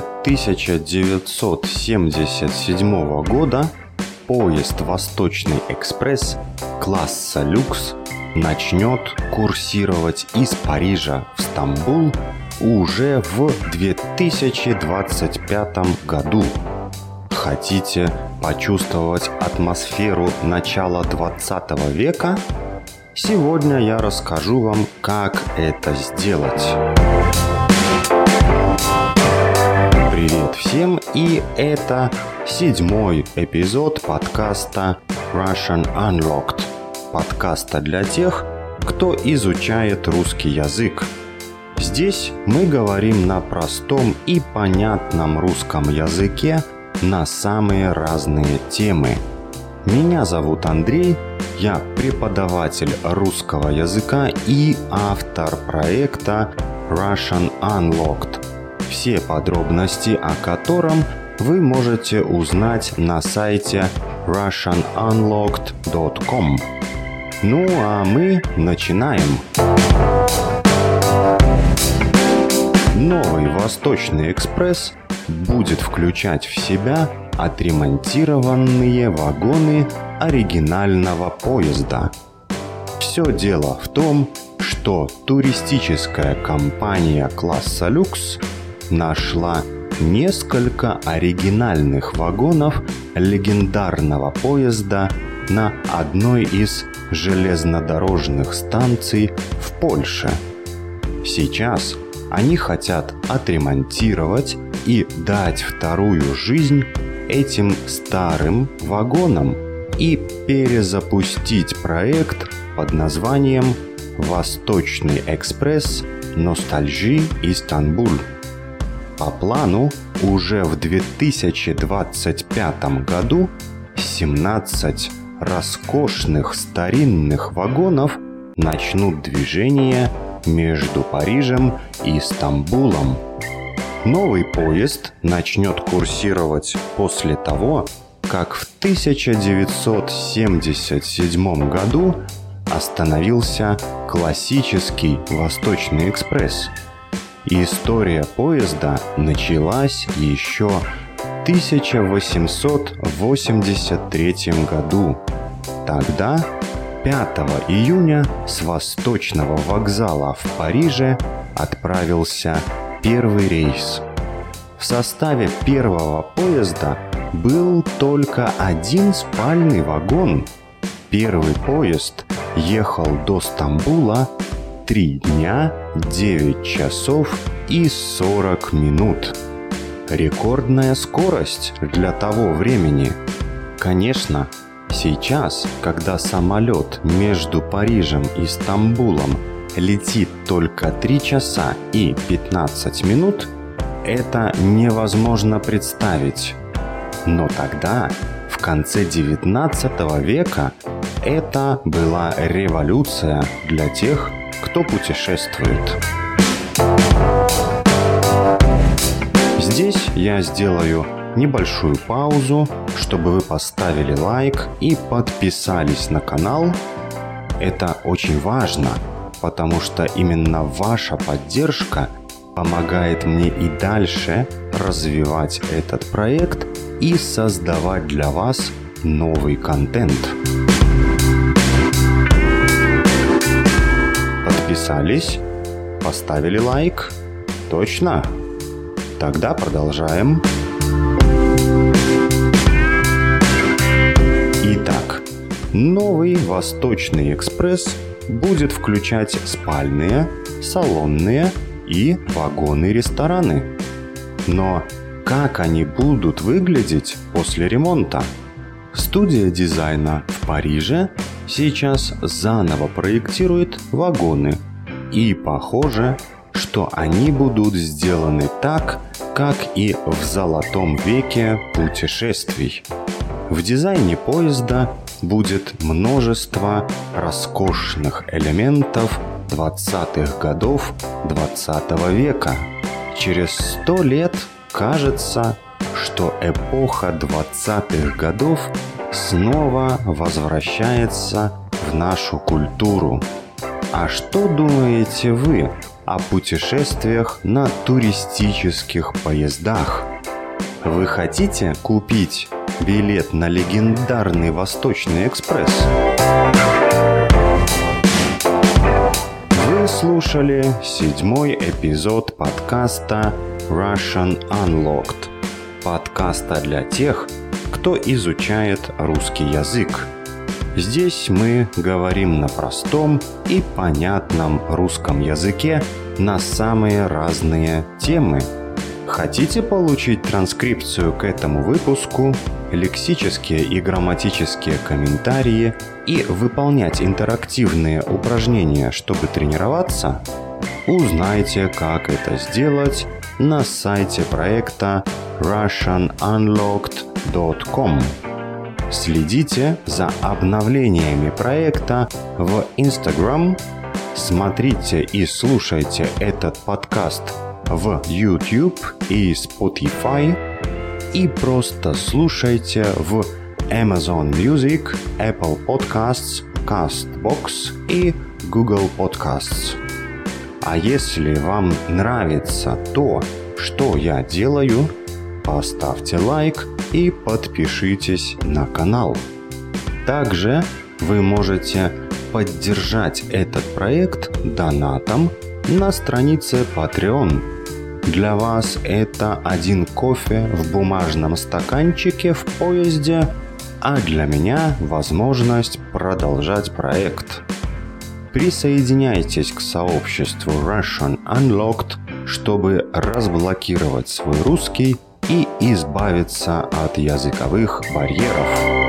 после 1977 года поезд «Восточный экспресс» класса «Люкс» начнет курсировать из Парижа в Стамбул уже в 2025 году. Хотите почувствовать атмосферу начала 20 века? Сегодня я расскажу вам, как это сделать. Привет всем, и это 7-й эпизод подкаста Russian Unlocked, подкаста для тех, кто изучает русский язык. Здесь мы говорим на простом и понятном русском языке на самые разные темы. Меня зовут Андрей, я преподаватель русского языка и автор проекта Russian Unlocked, все подробности о котором вы можете узнать на сайте russianunlocked.com. Ну а мы начинаем! Новый «Восточный экспресс» будет включать в себя отремонтированные вагоны оригинального поезда. Все дело в том, что туристическая компания класса «Люкс» нашла несколько оригинальных вагонов легендарного поезда на одной из железнодорожных станций в Польше. Сейчас они хотят отремонтировать и дать вторую жизнь этим старым вагонам и перезапустить проект под названием «Восточный экспресс Ностальжи Стамбул». По плану уже в 2025 году 17 роскошных старинных вагонов начнут движение между Парижем и Стамбулом. Новый поезд начнет курсировать после того, как в 1977 году остановился классический «Восточный экспресс». История поезда началась еще в 1883 году. Тогда, 5 июня, с Восточного вокзала в Париже отправился первый рейс. В составе первого поезда был только один спальный вагон. Первый поезд ехал до Стамбула 3 дня, 9 часов и 40 минут. Рекордная скорость для того времени. Конечно, сейчас, когда самолет между Парижем и Стамбулом летит только 3 часа и 15 минут, это невозможно представить. Но тогда, в конце 19 века, это была революция для тех, кто путешествует. Здесь я сделаю небольшую паузу, чтобы вы поставили лайк и подписались на канал. Это очень важно, потому что именно ваша поддержка помогает мне и дальше развивать этот проект и создавать для вас новый контент. Подписались? Поставили лайк? Точно? Тогда продолжаем. Итак, новый «Восточный экспресс» будет включать спальные, салонные и вагоны-рестораны. Но как они будут выглядеть после ремонта? Студия дизайна в Париже сейчас заново проектирует вагоны, и похоже, что они будут сделаны так, как и в золотом веке путешествий. В дизайне поезда будет множество роскошных элементов 20-х годов 20 века. Через 100 лет кажется, что эпоха 20-х годов снова возвращается в нашу культуру. А что думаете вы о путешествиях на туристических поездах. Вы хотите купить билет на легендарный Восточный экспресс? Вы слушали 7-й эпизод подкаста Russian Unlocked, подкаста для тех, кто изучает русский язык. Здесь мы говорим на простом и понятном русском языке на самые разные темы. Хотите получить транскрипцию к этому выпуску, лексические и грамматические комментарии и выполнять интерактивные упражнения, чтобы тренироваться? Узнайте, как это сделать на сайте проекта russianunlocked.com. Следите за обновлениями проекта в Instagram, смотрите и слушайте этот подкаст в YouTube и Spotify и просто слушайте в Amazon Music, Apple Podcasts, CastBox и Google Podcasts. А если вам нравится то, что я делаю, поставьте лайк и подпишитесь на канал. Также вы можете поддержать этот проект донатом на странице Patreon. Для вас это 1 кофе в бумажном стаканчике в поезде, а для меня возможность продолжать проект. Присоединяйтесь к сообществу Russian Unlocked, чтобы разблокировать свой русский и избавиться от языковых барьеров.